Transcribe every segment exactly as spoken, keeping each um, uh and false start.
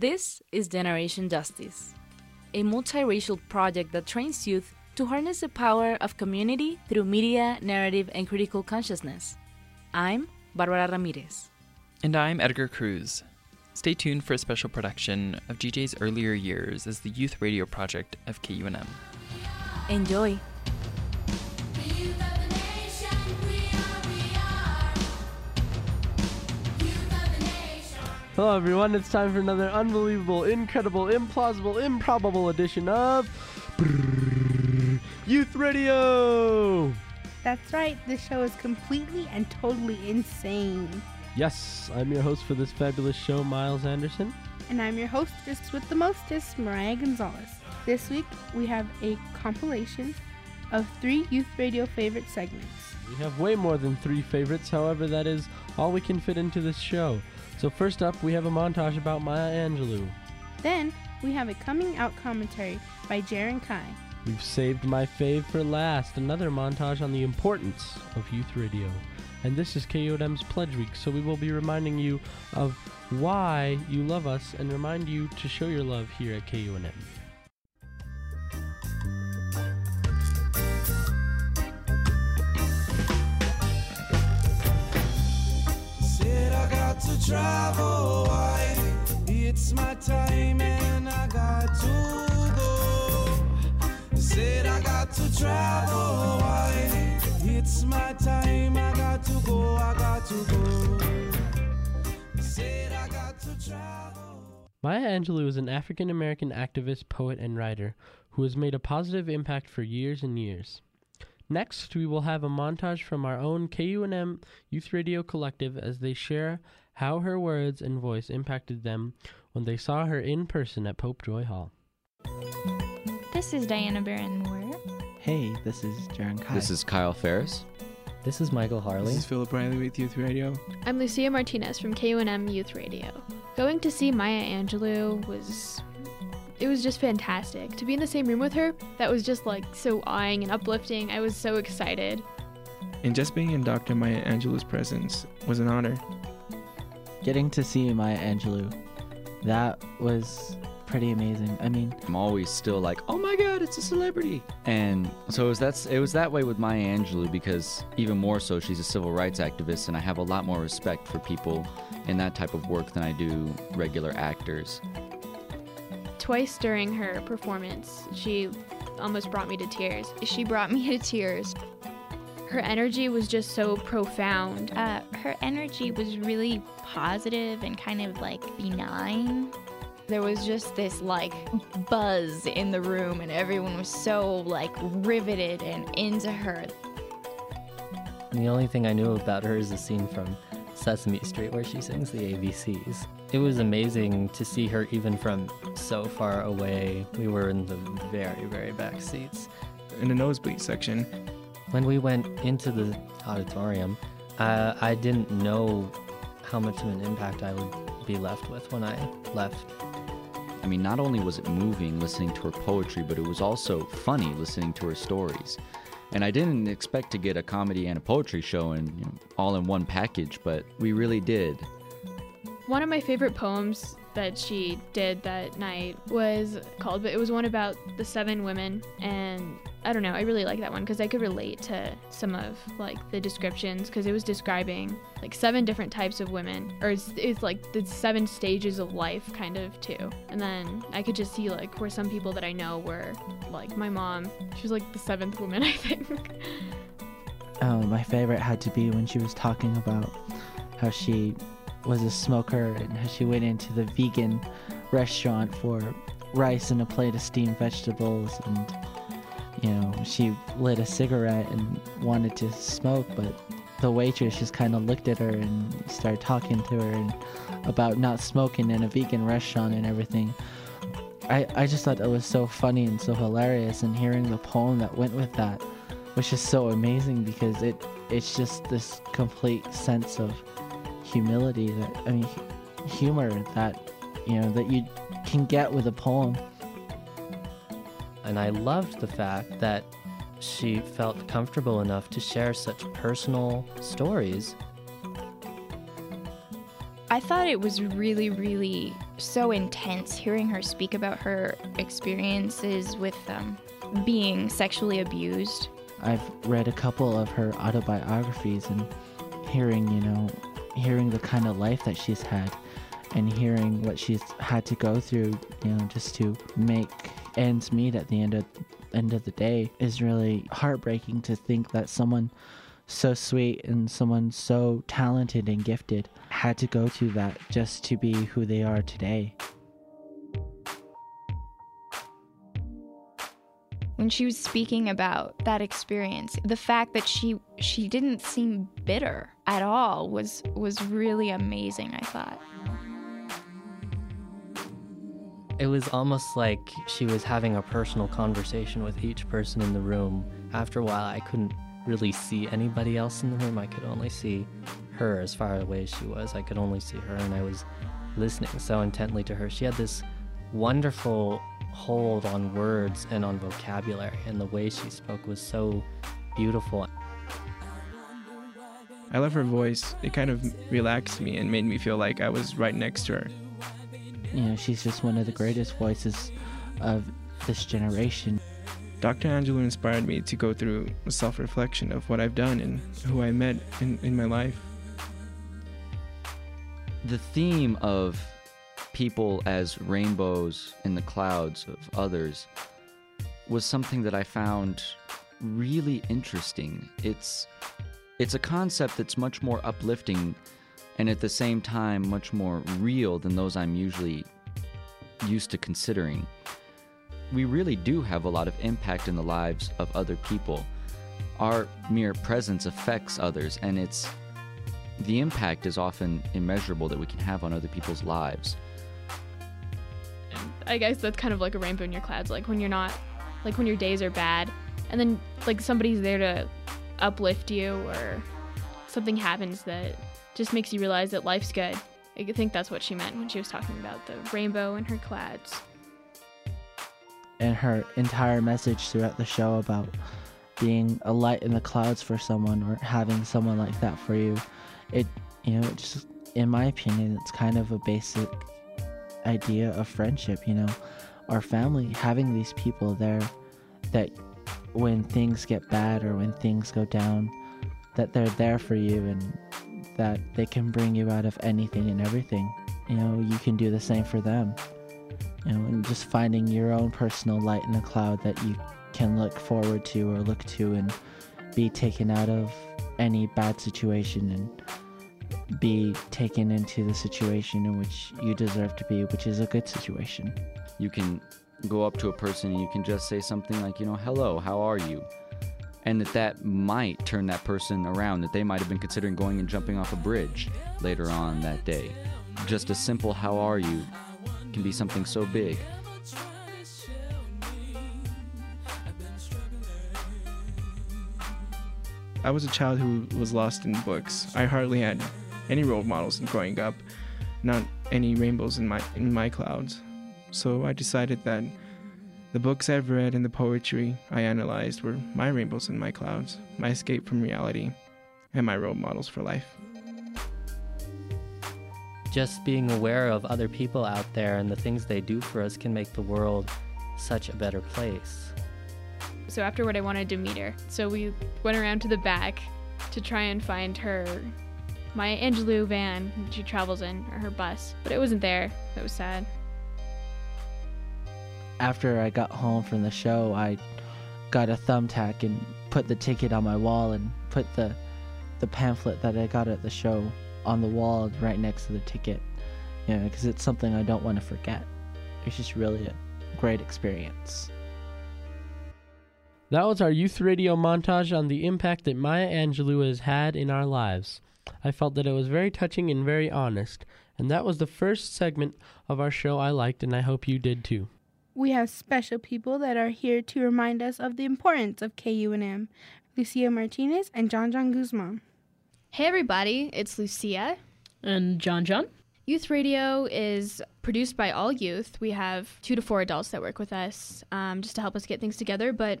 This is Generation Justice, a multiracial project that trains youth to harness the power of community through media, narrative, and critical consciousness. I'm Barbara Ramirez. And I'm Edgar Cruz. Stay tuned for a special production of G J's earlier years as the youth radio project of K U N M. Enjoy. Hello everyone, it's time for another unbelievable, incredible, implausible, improbable edition of Youth Radio! That's right, this show is completely and totally insane. Yes, I'm your host for this fabulous show, Miles Anderson. And I'm your hostess with the mostest, Mariah Gonzalez. This week, we have a compilation of three Youth Radio favorite segments. We have way more than three favorites, however, that is all we can fit into this show. So first up, we have a montage about Maya Angelou. Then, we have a coming out commentary by Jaren Kai. We've saved my fave for last, another montage on the importance of youth radio. And this is K O N M's Pledge Week, so we will be reminding you of why you love us and remind you to show your love here at K U N M. To travel wide, it's my time and I got to go. They said I got to travel wide, it's my time, I got to go, I got to go. They said I got to travel. Maya Angelou is an African American activist, poet, and writer who has made a positive impact for years and years. Next, we will have a montage from our own K U N M Youth Radio Collective as they share how her words and voice impacted them when they saw her in person at Popejoy Hall. This is Diana Barron-Moore. Hey, this is Jaren Kai. This is Kyle Ferris. This is Michael Harley. This is Philip Riley with Youth Radio. I'm Lucia Martinez from K U N M Youth Radio. Going to see Maya Angelou was... It was just fantastic. To be in the same room with her, that was just like so awing and uplifting. I was so excited. And just being in Doctor Maya Angelou's presence was an honor. Getting to see Maya Angelou, that was pretty amazing. I mean, I'm always still like, oh my God, it's a celebrity. And so it was, that's, it was that way with Maya Angelou because even more so, she's a civil rights activist and I have a lot more respect for people in that type of work than I do regular actors. Twice during her performance, she almost brought me to tears. She brought me to tears. Her energy was just so profound. Uh, her energy was really positive and kind of like benign. There was just this like buzz in the room and everyone was so like riveted and into her. And the only thing I knew about her is a scene from Sesame Street where she sings the A B Cs. It was amazing to see her even from so far away. We were in the very, very back seats. In the nosebleed section. When we went into the auditorium, uh, I didn't know how much of an impact I would be left with when I left. I mean, not only was it moving listening to her poetry, but it was also funny listening to her stories. And I didn't expect to get a comedy and a poetry show in, you know, all in one package, but we really did. One of my favorite poems that she did that night was called, but it was one about the seven women. And I don't know, I really like that one because I could relate to some of like the descriptions because it was describing like seven different types of women, or it's, it's like the seven stages of life kind of too. And then I could just see like where some people that I know were like my mom. She was like the seventh woman, I think. Oh, my favorite had to be when she was talking about how she was a smoker and how she went into the vegan restaurant for rice and a plate of steamed vegetables, and you know, she lit a cigarette and wanted to smoke, but the waitress just kind of looked at her and started talking to her and about not smoking in a vegan restaurant and everything. I, I just thought that was so funny and so hilarious, and hearing the poem that went with that was just so amazing because it it's just this complete sense of humility that, I mean, humor that, you know, that you can get with a poem. And I loved the fact that she felt comfortable enough to share such personal stories. I thought it was really, really so intense hearing her speak about her experiences with um, being sexually abused. I've read a couple of her autobiographies and hearing, you know, hearing the kind of life that she's had and hearing what she's had to go through, you know, just to make ends meet at the end of end of the day is really heartbreaking to think that someone so sweet and someone so talented and gifted had to go through that just to be who they are today. When she was speaking about that experience, the fact that she she didn't seem bitter at all was was really amazing, I thought. It was almost like she was having a personal conversation with each person in the room. After a while, I couldn't really see anybody else in the room. I could only see her as far away as she was. I could only see her, and I was listening so intently to her. She had this wonderful hold on words and on vocabulary, and the way she spoke was so beautiful. I love her voice. It kind of relaxed me and made me feel like I was right next to her. You know, she's just one of the greatest voices of this generation. Doctor Angelou inspired me to go through a self-reflection of what I've done and who I met in, in my life. The theme of people as rainbows in the clouds of others was something that I found really interesting. It's it's a concept that's much more uplifting and at the same time much more real than those I'm usually used to considering. We really do have a lot of impact in the lives of other people. Our mere presence affects others, and it's the impact is often immeasurable that we can have on other people's lives. I guess that's kind of like a rainbow in your clouds, like when you're not, like when your days are bad, and then like somebody's there to uplift you, or something happens that just makes you realize that life's good. I think that's what she meant when she was talking about the rainbow in her clouds. And her entire message throughout the show about being a light in the clouds for someone or having someone like that for you, it, you know, it's just, in my opinion, it's kind of a basic idea of friendship, you know, or family, having these people there that when things get bad or when things go down, that they're there for you and that they can bring you out of anything and everything. You know, you can do the same for them. You know, and just finding your own personal light in the cloud that you can look forward to or look to and be taken out of any bad situation and be taken into the situation in which you deserve to be, which is a good situation. You can go up to a person and you can just say something like, you know, hello, how are you? And that that might turn that person around, that they might have been considering going and jumping off a bridge later on that day. Just a simple how are you can be something so big. I was a child who was lost in books. I hardly had any role models in growing up, not any rainbows in my in my clouds. So I decided that the books I've read and the poetry I analyzed were my rainbows in my clouds, my escape from reality, and my role models for life. Just being aware of other people out there and the things they do for us can make the world such a better place. So afterward, I wanted to meet her. So we went around to the back to try and find her Maya Angelou van she travels in, or her bus, but it wasn't there. That was sad. After I got home from the show, I got a thumbtack and put the ticket on my wall and put the, the pamphlet that I got at the show on the wall right next to the ticket, you know, because it's something I don't want to forget. It's just really a great experience. That was our youth radio montage on the impact that Maya Angelou has had in our lives. I felt that it was very touching and very honest, and that was the first segment of our show I liked, and I hope you did too. We have special people that are here to remind us of the importance of K U N M, Lucia Martinez and John John Guzman. Hey everybody, it's Lucia. And John John. Youth Radio is produced by all youth. We have two to four adults that work with us um, just to help us get things together, but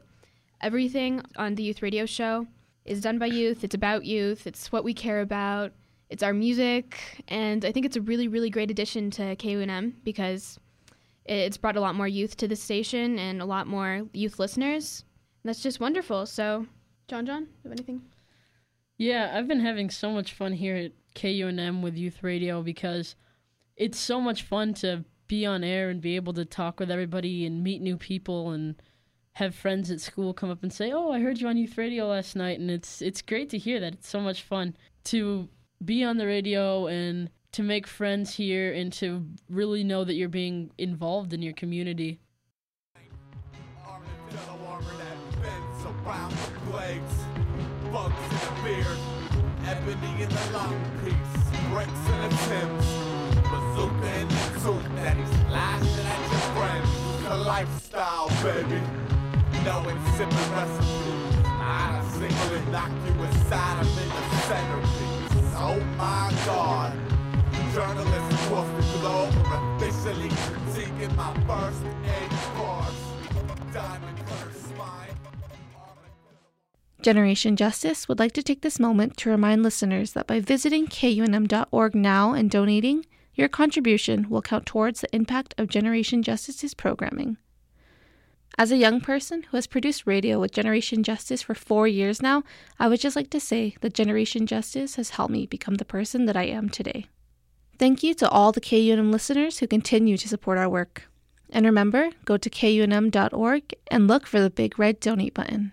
everything on the Youth Radio show is done by youth. It's about youth. It's what we care about. It's our music, and I think it's a really, really great addition to K U N M because it's brought a lot more youth to the station and a lot more youth listeners. And that's just wonderful. So, John John, do you have anything? Yeah, I've been having so much fun here at K U N M with youth radio because it's so much fun to be on air and be able to talk with everybody and meet new people and have friends at school come up and say, oh, I heard you on youth radio last night. And it's it's great to hear that. It's so much fun to be on the radio and to make friends here and to really know that you're being involved in your community. Oh my God, journalists across the globe are officially critiquing my first aid course, Diamond Curse Mine. Generation Justice would like to take this moment to remind listeners that by visiting K U N M dot org now and donating, your contribution will count towards the impact of Generation Justice's programming. As a young person who has produced radio with Generation Justice for four years now, I would just like to say that Generation Justice has helped me become the person that I am today. Thank you to all the K U N M listeners who continue to support our work. And remember, go to K U N M dot org and look for the big red donate button.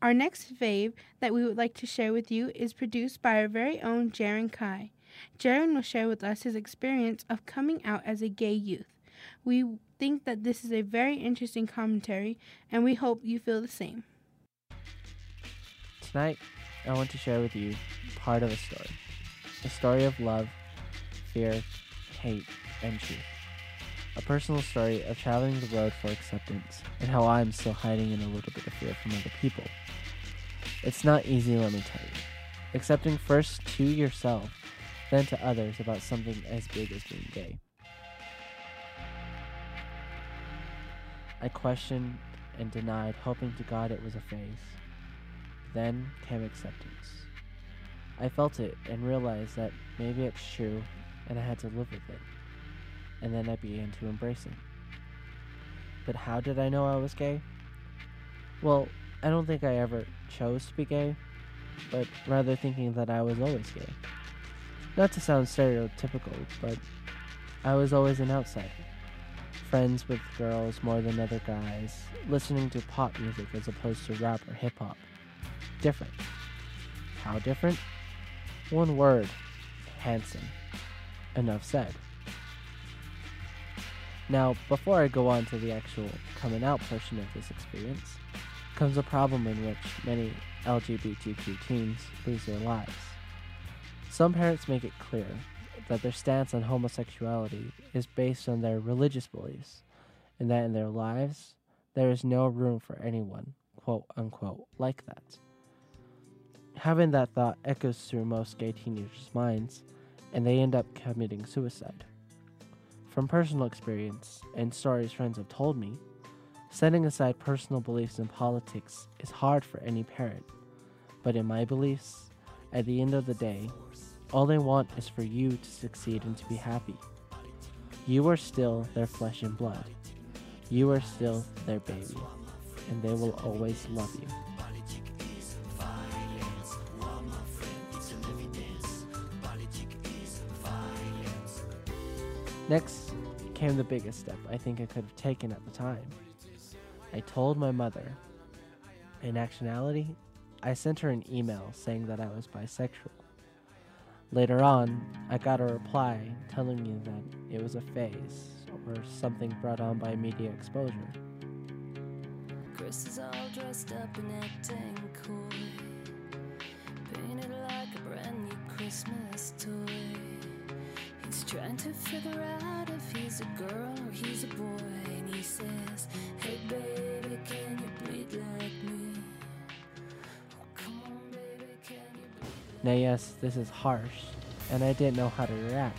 Our next fave that we would like to share with you is produced by our very own Jaron Kai. Jaron will share with us his experience of coming out as a gay youth. We think that this is a very interesting commentary, and we hope you feel the same. Tonight, I want to share with you part of a story. A story of love, fear, hate, and truth. A personal story of traveling the road for acceptance, and how I'm still hiding in a little bit of fear from other people. It's not easy, let me tell you. Accepting first to yourself, then to others about something as big as being gay. I questioned and denied, hoping to God it was a phase. Then came acceptance. I felt it and realized that maybe it's true, and I had to live with it. And then I began to embrace it. But how did I know I was gay? Well, I don't think I ever chose to be gay, but rather thinking that I was always gay. Not to sound stereotypical, but I was always an outsider. Friends with girls more than other guys, listening to pop music as opposed to rap or hip-hop. Different. How different? One word. Handsome. Enough said. Now, before I go on to the actual coming out portion of this experience, comes a problem in which many L G B T Q teens lose their lives. Some parents make it clear that their stance on homosexuality is based on their religious beliefs, and that in their lives, there is no room for anyone, quote unquote, like that. Having that thought echoes through most gay teenagers' minds, and they end up committing suicide. From personal experience and stories friends have told me, setting aside personal beliefs in politics is hard for any parent, but in my beliefs, at the end of the day, all they want is for you to succeed and to be happy. You are still their flesh and blood. You are still their baby, and they will always love you. Next came the biggest step I think I could have taken at the time. I told my mother. In actuality, I sent her an email saying that I was bisexual. Later on, I got a reply telling me that it was a phase or something brought on by media exposure. Chris is all dressed up and acting cool, painted like a brand new Christmas toy. He's trying to figure out if he's a girl or he's a boy, and he says, hey baby, can you bleed like me? Now yes, this is harsh, and I didn't know how to react,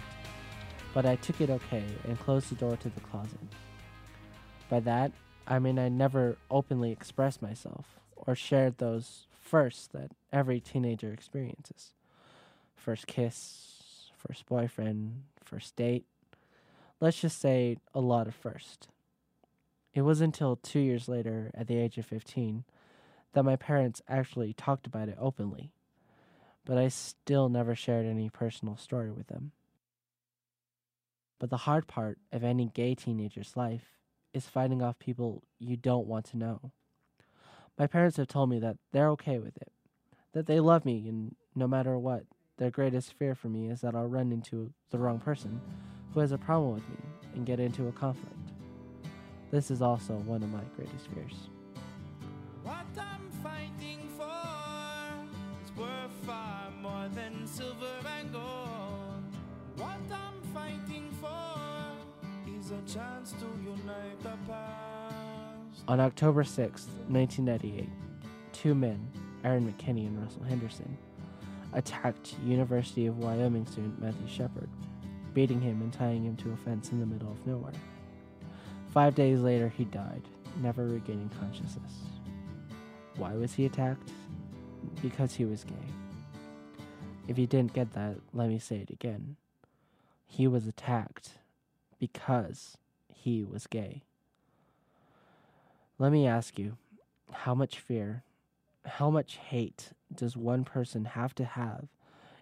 but I took it okay and closed the door to the closet. By that, I mean I never openly expressed myself, or shared those firsts that every teenager experiences. first kiss, first boyfriend, first date. Let's just say a lot of firsts. It wasn't until two years later, at the age of fifteen, that my parents actually talked about it openly, but I still never shared any personal story with them. But the hard part of any gay teenager's life is fighting off people you don't want to know. My parents have told me that they're okay with it, that they love me, and no matter what, their greatest fear for me is that I'll run into the wrong person who has a problem with me and get into a conflict. This is also one of my greatest fears. What I'm fighting for is worth far more than silver and gold. What I'm fighting for is a chance to unite the past. On October sixth, nineteen ninety-eight, two men, Aaron McKinney and Russell Henderson, attacked University of Wyoming student Matthew Shepard, beating him and tying him to a fence in the middle of nowhere. Five days later, he died, never regaining consciousness. Why was he attacked? Because he was gay. If you didn't get that, let me say it again. He was attacked because he was gay. Let me ask you, how much fear, how much hate does one person have to have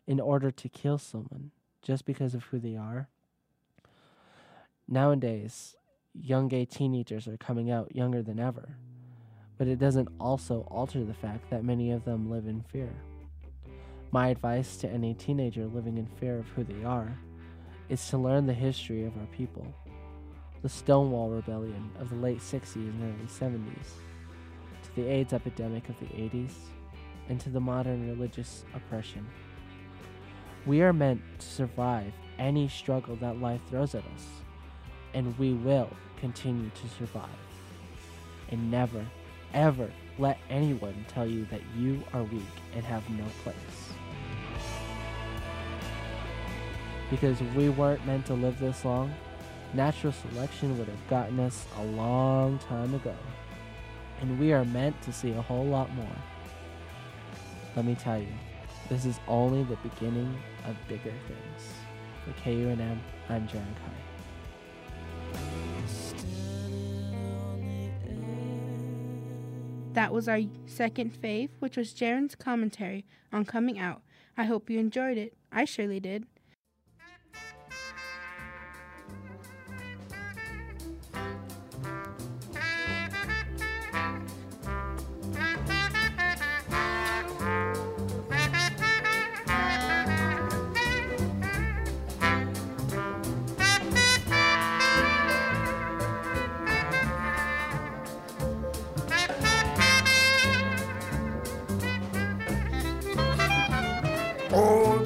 in order to kill someone just because of who they are? Nowadays, young gay teenagers are coming out younger than ever, but it doesn't also alter the fact that many of them live in fear. My advice to any teenager living in fear of who they are is to learn the history of our people, the Stonewall Rebellion of the late sixties and early seventies, to the AIDS epidemic of the eighties, and to the modern religious oppression. We are meant to survive any struggle that life throws at us, and we will continue to survive. And never, ever let anyone tell you that you are weak and have no place. Because if we weren't meant to live this long, natural selection would have gotten us a long time ago. And we are meant to see a whole lot more. Let me tell you, this is only the beginning of bigger things. For K U N M, I'm Jaren Kai. That was our second fave, which was Jaren's commentary on coming out. I hope you enjoyed it. I surely did.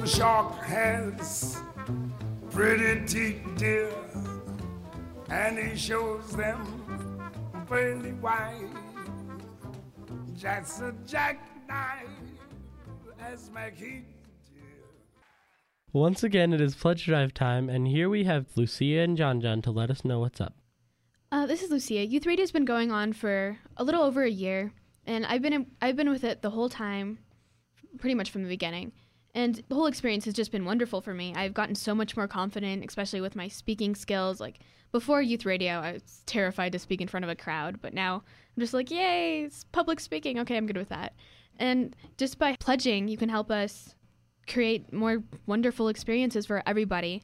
Shark has pretty teeth, dear, and he shows them fairly wide. Just a jackknife as my key, dear. Once again, it is pledge drive time, and here we have Lucia and John John to let us know what's up. Uh, this is Lucia. Youth Radio has been going on for a little over a year, and I've been I've been with it the whole time, pretty much from the beginning. And the whole experience has just been wonderful for me. I've gotten so much more confident, especially with my speaking skills. Like, before Youth Radio, I was terrified to speak in front of a crowd. But now I'm just like, yay, it's public speaking. Okay, I'm good with that. And just by pledging, you can help us create more wonderful experiences for everybody.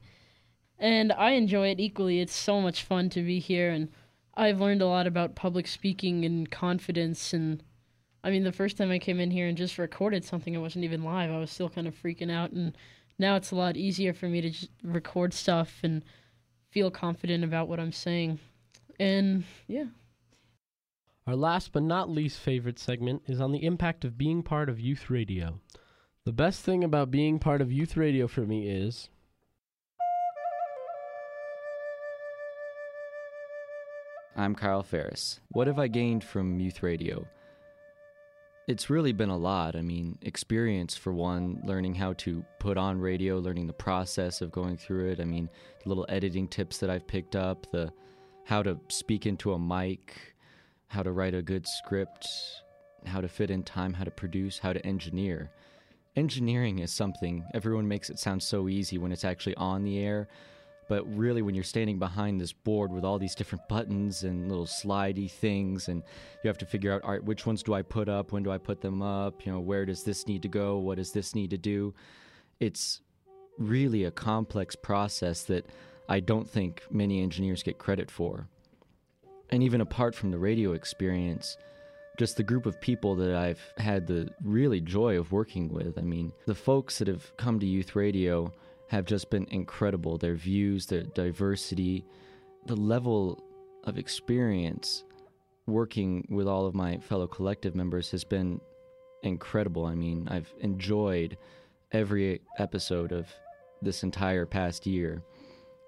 And I enjoy it equally. It's so much fun to be here. And I've learned a lot about public speaking and confidence and I mean, the first time I came in here and just recorded something, it wasn't even live. I was still kind of freaking out, and now it's a lot easier for me to just record stuff and feel confident about what I'm saying. And, yeah. Our last but not least favorite segment is on the impact of being part of youth radio. The best thing about being part of youth radio for me is... I'm Kyle Ferris. What have I gained from youth radio? It's really been a lot. I mean, experience for one, learning how to put on radio, learning the process of going through it. I mean, the little editing tips that I've picked up, the how to speak into a mic, how to write a good script, how to fit in time, how to produce, how to engineer. engineering is something. Everyone makes it sound so easy when it's actually on the air. But really, when you're standing behind this board with all these different buttons and little slidey things, and you have to figure out, all right, which ones do I put up? When do I put them up? You know, where does this need to go? What does this need to do? It's really a complex process that I don't think many engineers get credit for. And even apart from the radio experience, just the group of people that I've had the really joy of working with. I mean, the folks that have come to youth radio have just been incredible. Their views, their diversity, the level of experience working with all of my fellow collective members has been incredible. I mean, I've enjoyed every episode of this entire past year.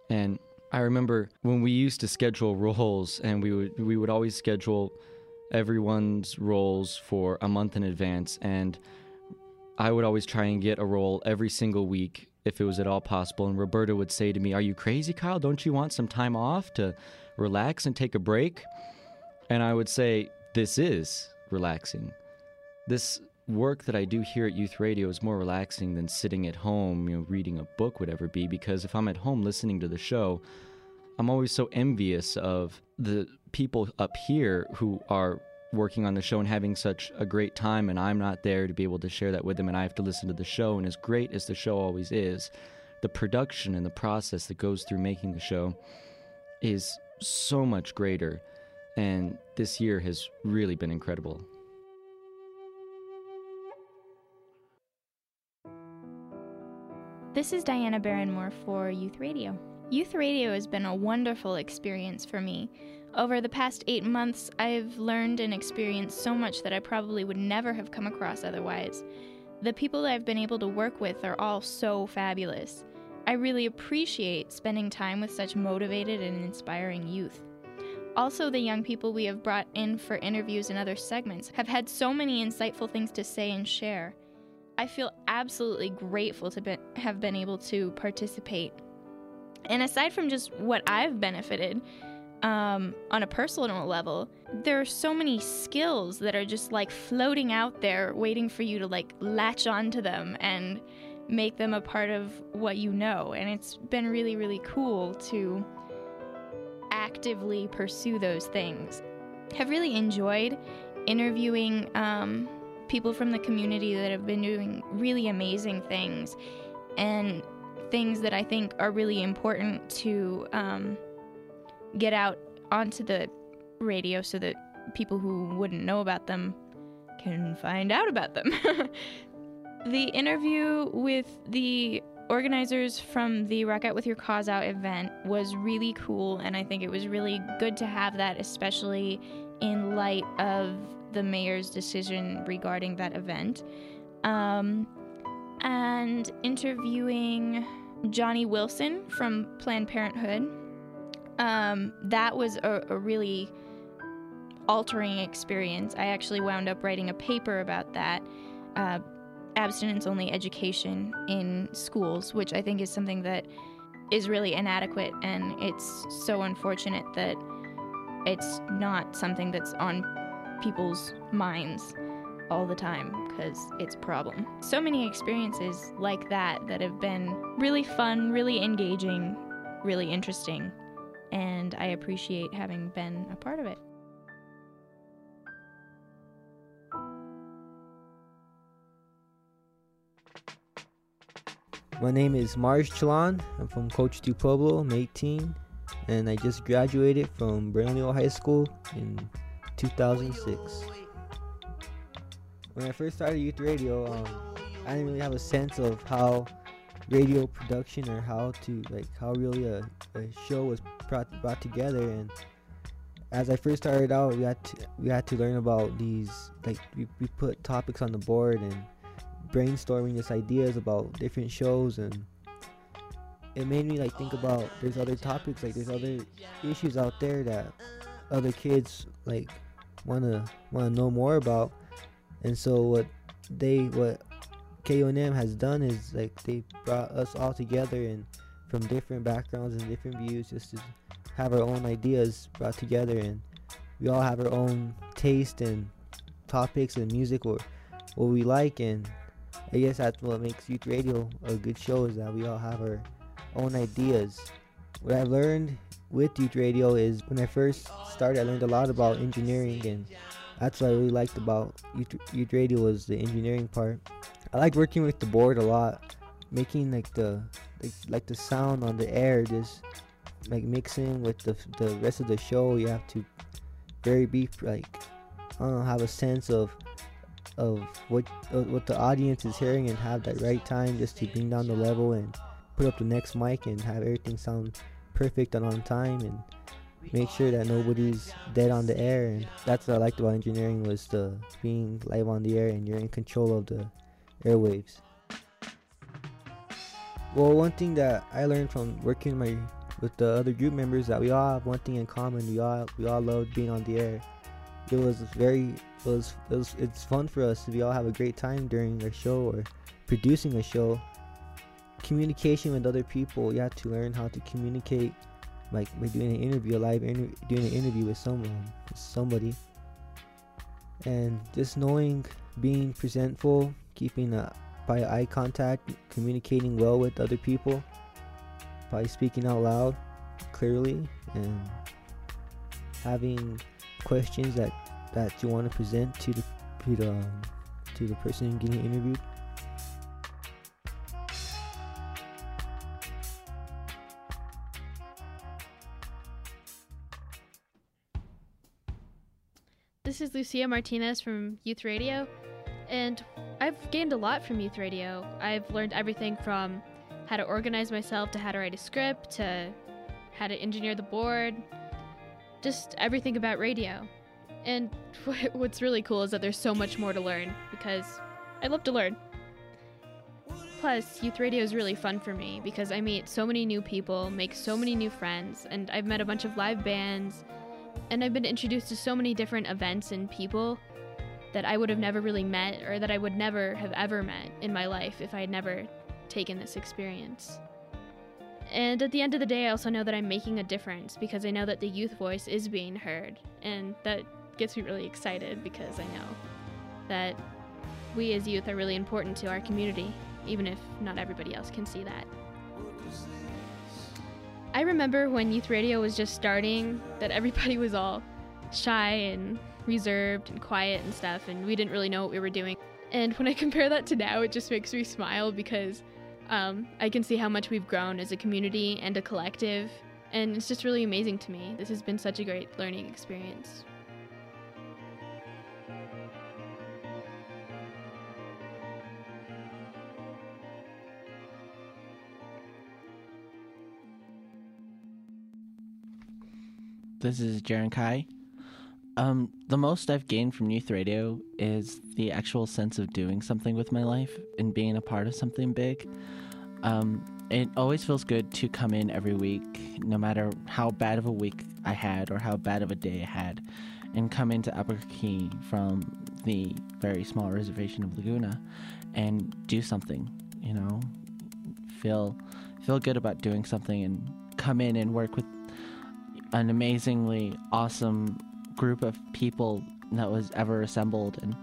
And I remember when we used to schedule roles, and we would we would always schedule everyone's roles for a month in advance, and I would always try and get a role every single week if it was at all possible. And Roberta would say to me, "Are you crazy, Kyle? Don't you want some time off to relax and take a break?" And I would say, "This is relaxing. This work that I do here at Youth Radio is more relaxing than sitting at home, you know, reading a book would ever be, because if I'm at home listening to the show, I'm always so envious of the people up here who are working on the show and having such a great time, and I'm not there to be able to share that with them, and I have to listen to the show." And as great as the show always is, the production and the process that goes through making the show is so much greater, and this year has really been incredible. This is Diana Barron-Moore for Youth Radio. Youth Radio has been a wonderful experience for me. Over the past eight months, I've learned and experienced so much that I probably would never have come across otherwise. The people that I've been able to work with are all so fabulous. I really appreciate spending time with such motivated and inspiring youth. Also, the young people we have brought in for interviews and other segments have had so many insightful things to say and share. I feel absolutely grateful to be- have been able to participate. And aside from just what I've benefited um, on a personal level, there are so many skills that are just like floating out there waiting for you to like latch onto them and make them a part of what you know. And it's been really, really cool to actively pursue those things. I've really enjoyed interviewing um, people from the community that have been doing really amazing things, and things that I think are really important to um, get out onto the radio so that people who wouldn't know about them can find out about them. The interview with the organizers from the Rock Out With Your Cause Out event was really cool, and I think it was really good to have that, especially in light of the mayor's decision regarding that event. Um... And interviewing Johnny Wilson from Planned Parenthood. Um, that was a, a really altering experience. I actually wound up writing a paper about that, uh, abstinence-only education in schools, which I think is something that is really inadequate, and it's so unfortunate that it's not something that's on people's minds all the time, because it's a problem. So many experiences like that that have been really fun, really engaging, really interesting, and I appreciate having been a part of it. My name is Marj Chalon. I'm from Coach Du Pueblo. I'm eighteen, and I just graduated from Brainerd High School in two thousand six. When I first started Youth Radio, um, I didn't really have a sense of how radio production or how to, like, how really a, a show was brought, brought together. And as I first started out, we had to, we had to learn about these, like, we, we put topics on the board and brainstorming just ideas about different shows, and it made me, like, think about there's other topics, like, there's other issues out there that other kids, like, wanna wanna know more about. And so what they, what K U N M has done is, like, they brought us all together and from different backgrounds and different views just to have our own ideas brought together, and we all have our own taste and topics and music or what we like, and I guess that's what makes youth radio a good show, is that we all have our own ideas. What I learned with youth radio is when I first started, I learned a lot about engineering, and that's what I really liked about youth, youth radio was the engineering part. I like working with the board a lot, making like the like, like the sound on the air, just like mixing with the the rest of the show. You have to very be like I don't know, have a sense of of what of what the audience is hearing, and have that right time just to bring down the level and put up the next mic and have everything sound perfect and on time, and make sure that nobody's dead on the air. And that's what I liked about engineering, was the being live on the air and you're in control of the airwaves. Well, one thing that I learned from working my with the other group members is that we all have one thing in common. We all we all loved being on the air. It was very it was, it was it's fun for us. We all have a great time during a show or producing a show. Communication with other people. You have to learn how to communicate. Like we're doing an interview, a live interview, doing an interview with someone, somebody, and just knowing, being presentful, keeping a by eye contact, communicating well with other people, by speaking out loud, clearly, and having questions that, that you want to present to the to the um, to the person getting interviewed. This is Lucia Martinez from Youth Radio, and I've gained a lot from Youth Radio. I've learned everything from how to organize myself to how to write a script to how to engineer the board, just everything about radio. And what's really cool is that there's so much more to learn, because I love to learn. Plus, Youth Radio is really fun for me because I meet so many new people, make so many new friends, and I've met a bunch of live bands. And I've been introduced to so many different events and people that I would have never really met, or that I would never have ever met in my life if I had never taken this experience. And at the end of the day, I also know that I'm making a difference, because I know that the youth voice is being heard. And that gets me really excited, because I know that we as youth are really important to our community, even if not everybody else can see that. I remember when Youth Radio was just starting that everybody was all shy and reserved and quiet and stuff, and we didn't really know what we were doing. And when I compare that to now, it just makes me smile, because um, I can see how much we've grown as a community and a collective, and it's just really amazing to me. This has been such a great learning experience. This is Jaren Kai. Um, the most I've gained from Youth Radio is the actual sense of doing something with my life and being a part of something big. Um, it always feels good to come in every week, no matter how bad of a week I had or how bad of a day I had, and come into Albuquerque from the very small reservation of Laguna and do something, you know, feel, feel good about doing something, and come in and work with an amazingly awesome group of people that was ever assembled, and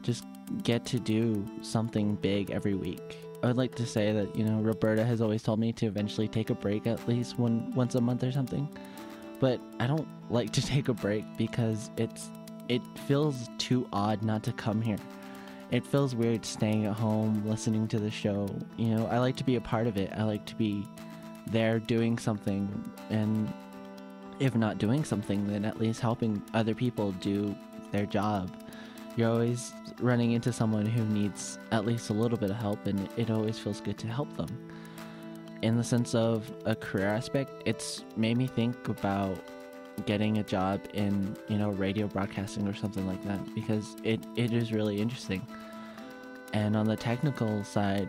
just get to do something big every week. I would like to say that, you know, Roberta has always told me to eventually take a break at least one, once a month or something, but I don't like to take a break because it's it feels too odd not to come here. It feels weird staying at home, listening to the show. You know, I like to be a part of it. I like to be there doing something, and if not doing something, then at least helping other people do their job. You're always running into someone who needs at least a little bit of help, and it always feels good to help them. In the sense of a career aspect, it's made me think about getting a job in, you know, radio broadcasting or something like that, because it, it is really interesting. And on the technical side,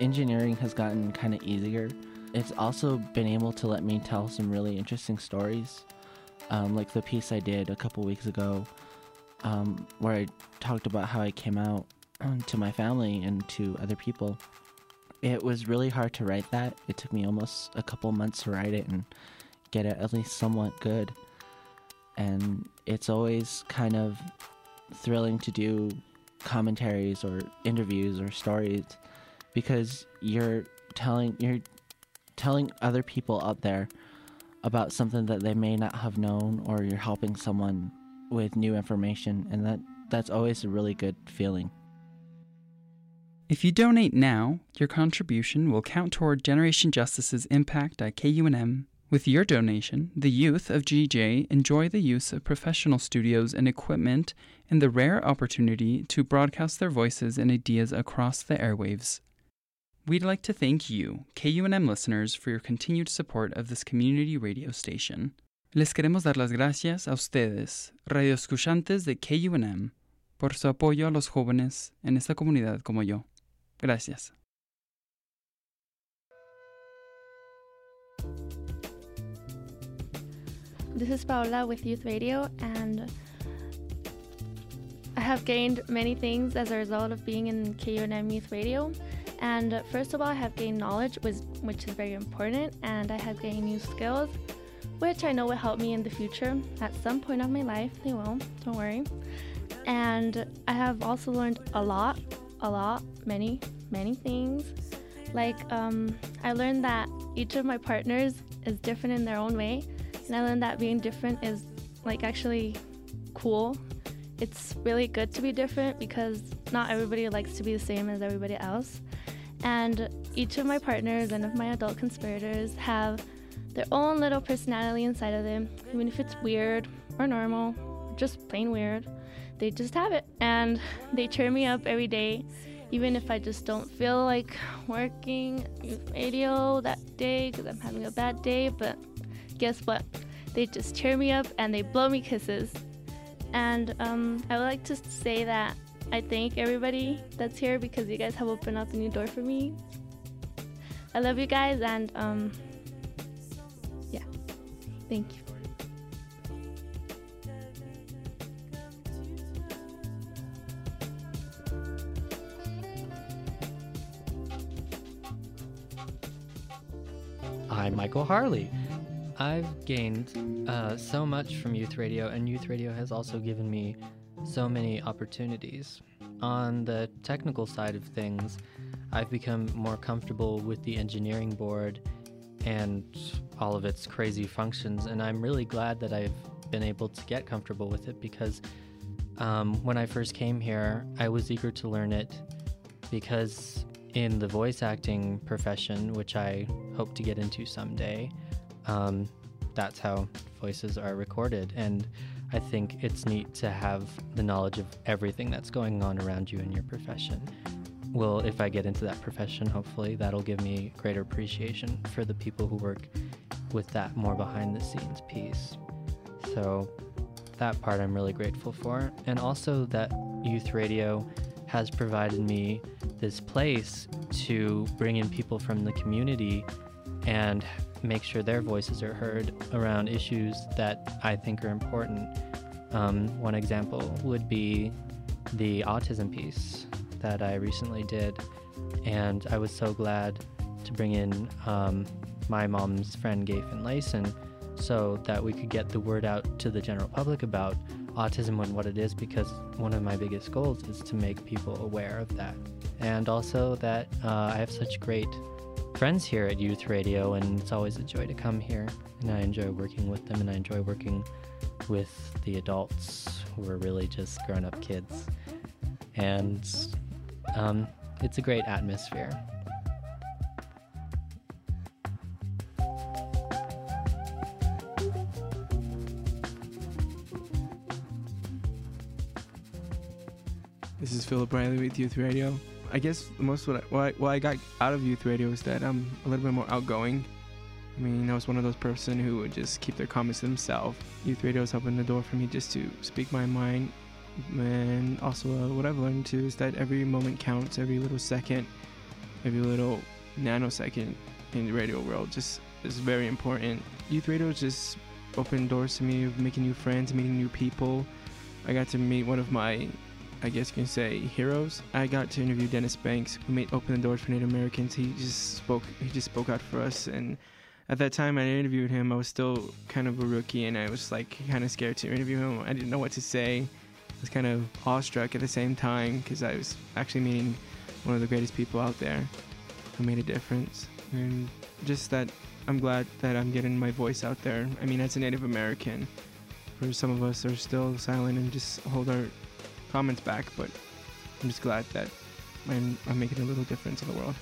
engineering has gotten kind of easier. It's also been able to let me tell some really interesting stories, um, like the piece I did a couple weeks ago, um, where I talked about how I came out to my family and to other people. It was really hard to write that. It took me almost a couple months to write it and get it at least somewhat good. And it's always kind of thrilling to do commentaries or interviews or stories, because you're telling you're telling other people out there about something that they may not have known, or you're helping someone with new information, and that that's always a really good feeling. If you donate now, your contribution will count toward Generation Justice's impact at K U N M. With your donation, the youth of G J enjoy the use of professional studios and equipment and the rare opportunity to broadcast their voices and ideas across the airwaves. We'd like to thank you, K U N M listeners, for your continued support of this community radio station. Les queremos dar las gracias a ustedes, radioescuchantes de K U N M, por su apoyo a los jóvenes en esta comunidad como yo. Gracias. This is Paola with Youth Radio, and I have gained many things as a result of being in K U N M Youth Radio. And first of all, I have gained knowledge, which is very important, and I have gained new skills, which I know will help me in the future. At some point of my life, they will, don't worry. And I have also learned a lot, a lot, many, many things. Like, um, I learned that each of my partners is different in their own way. And I learned that being different is, like, actually cool. It's really good to be different because not everybody likes to be the same as everybody else. And each of my partners and of my adult conspirators have their own little personality inside of them. Even if it's weird or normal, just plain weird, they just have it. And they cheer me up every day. Even if I just don't feel like working Youth Radio that day because I'm having a bad day, but guess what? They just cheer me up and they blow me kisses. And um, I would like to say that I thank everybody that's here because you guys have opened up a new door for me. I love you guys, and um, yeah, thank you. I'm Michael Harley. I've gained uh, so much from Youth Radio, and Youth Radio has also given me so many opportunities. On the technical side of things, I've become more comfortable with the engineering board and all of its crazy functions, and I'm really glad that I've been able to get comfortable with it, because um, when I first came here, I was eager to learn it, because in the voice acting profession, which I hope to get into someday, Um, that's how voices are recorded, and I think it's neat to have the knowledge of everything that's going on around you in your profession. Well, if I get into that profession, hopefully that'll give me greater appreciation for the people who work with that more behind the scenes piece. So that part I'm really grateful for, and also that Youth Radio has provided me this place to bring in people from the community and make sure their voices are heard around issues that I think are important. Um, one example would be the autism piece that I recently did, and I was so glad to bring in um, my mom's friend Gayfen Layson so that we could get the word out to the general public about autism and what it is, because one of my biggest goals is to make people aware of that. And also that uh, I have such great friends here at Youth Radio, and it's always a joy to come here, and I enjoy working with them, and I enjoy working with the adults who are really just grown-up kids, and um, it's a great atmosphere. This is Philip Riley with Youth Radio. I guess most of what I, what, I, what I got out of Youth Radio is that I'm a little bit more outgoing. I mean, I was one of those person who would just keep their comments to themselves. Youth Radio has opened the door for me just to speak my mind. And also uh, what I've learned too is that every moment counts, every little second, every little nanosecond in the radio world just is very important. Youth Radio just opened doors to me of making new friends, meeting new people. I got to meet one of my, I guess you can say, heroes. I got to interview Dennis Banks, who made open the doors for Native Americans. He just spoke he just spoke out for us, and at that time I interviewed him. I was still kind of a rookie, and I was like kind of scared to interview him. I didn't know what to say. was kind of awestruck at the same time because I was actually meeting one of the greatest people out there who made a difference. And just that I'm glad that I'm getting my voice out there. I mean, as a Native American, for some of us are still silent and just hold our comments back, but I'm just glad that I'm, I'm making a little difference in the world.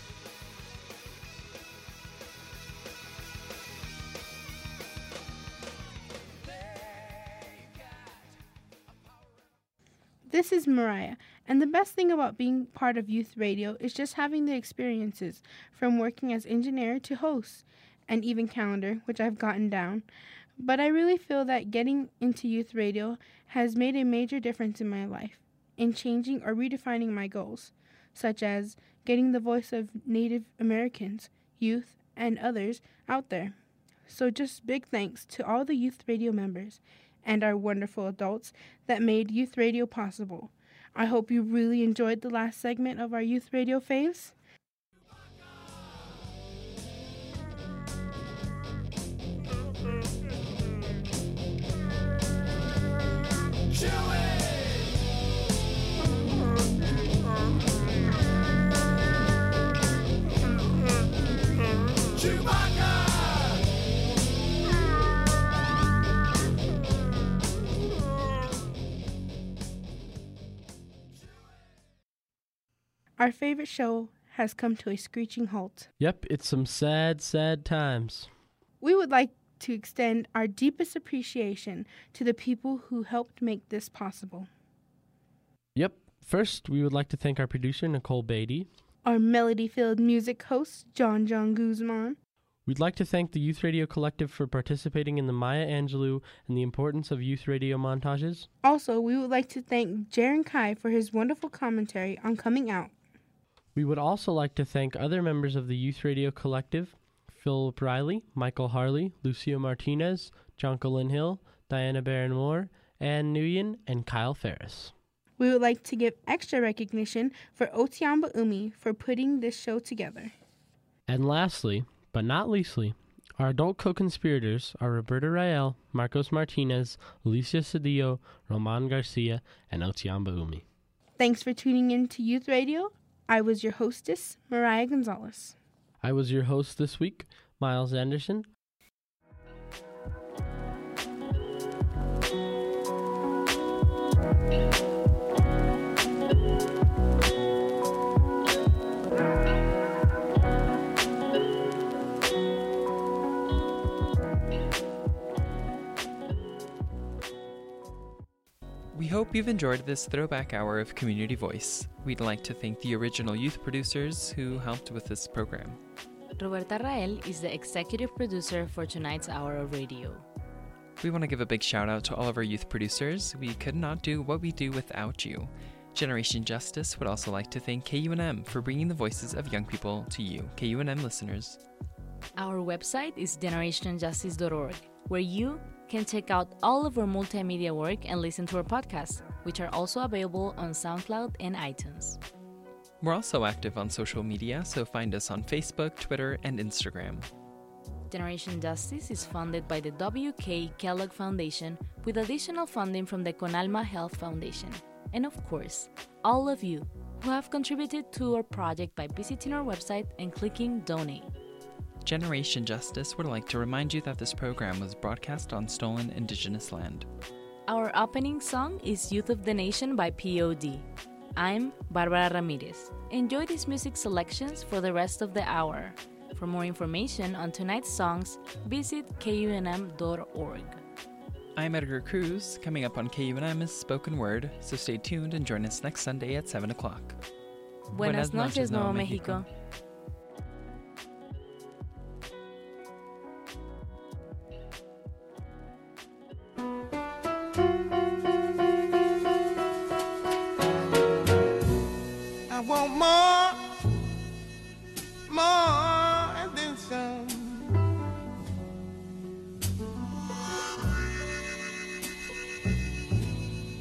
This is Mariah, and the best thing about being part of youth radio is just having the experiences, from working as engineer to host, and even calendar, which I've gotten down. But I really feel that getting into youth radio has made a major difference in my life, in changing or redefining my goals, such as getting the voice of Native Americans, youth, and others out there. So just big thanks to all the youth radio members and our wonderful adults that made youth radio possible. I hope you really enjoyed the last segment of our youth radio faves. Our favorite show has come to a screeching halt. Yep, it's some sad, sad times. We would like to extend our deepest appreciation to the people who helped make this possible. Yep. First, we would like to thank our producer, Nicole Beatty. Our melody-filled music host, John John Guzman. We'd like to thank the Youth Radio Collective for participating in the Maya Angelou and the importance of youth radio montages. Also, we would like to thank Jaren Kai for his wonderful commentary on Coming Out. We would also like to thank other members of the Youth Radio Collective, Philip Riley, Michael Harley, Lucio Martinez, Jonquilin Hill, Diana Barron-Moore, Ann Nguyen, and Kyle Ferris. We would like to give extra recognition for Otiamba Umi for putting this show together. And lastly, but not leastly, our adult co-conspirators are Roberta Rael, Marcos Martinez, Alicia Cedillo, Roman Garcia, and Otiamba Umi. Thanks for tuning in to Youth Radio. I was your hostess, Mariah Gonzalez. I was your host this week, Miles Anderson. We hope you've enjoyed this throwback hour of Community Voice. We'd like to thank the original youth producers who helped with this program. Roberta Rael is the executive producer for tonight's hour of radio. We want to give a big shout out to all of our youth producers. We could not do what we do without you. Generation Justice would also like to thank K U N M for bringing the voices of young people to you, K U N M listeners. Our website is generation justice dot org, where you can check out all of our multimedia work and listen to our podcasts, which are also available on SoundCloud and iTunes. We're also active on social media, so find us on Facebook, Twitter, and Instagram. Generation Justice is funded by the W K Kellogg Foundation with additional funding from the Conalma Health Foundation. And of course, all of you who have contributed to our project by visiting our website and clicking Donate. Generation Justice would like to remind you that this program was broadcast on stolen Indigenous land. Our opening song is Youth of the Nation by P O D. I'm Barbara Ramirez. Enjoy these music selections for the rest of the hour. For more information on tonight's songs, visit K U N M dot org. I'm Edgar Cruz. Coming up on K U N M is Spoken Word, so stay tuned and join us next Sunday at seven o'clock. Buenas, Buenas noches, Nuevo Mexico. Mexico.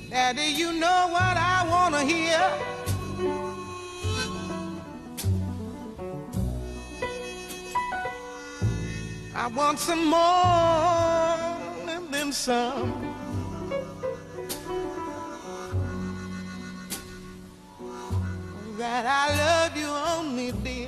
Daddy, you know what I want to hear. I want some more and then some. that I love you only, dear.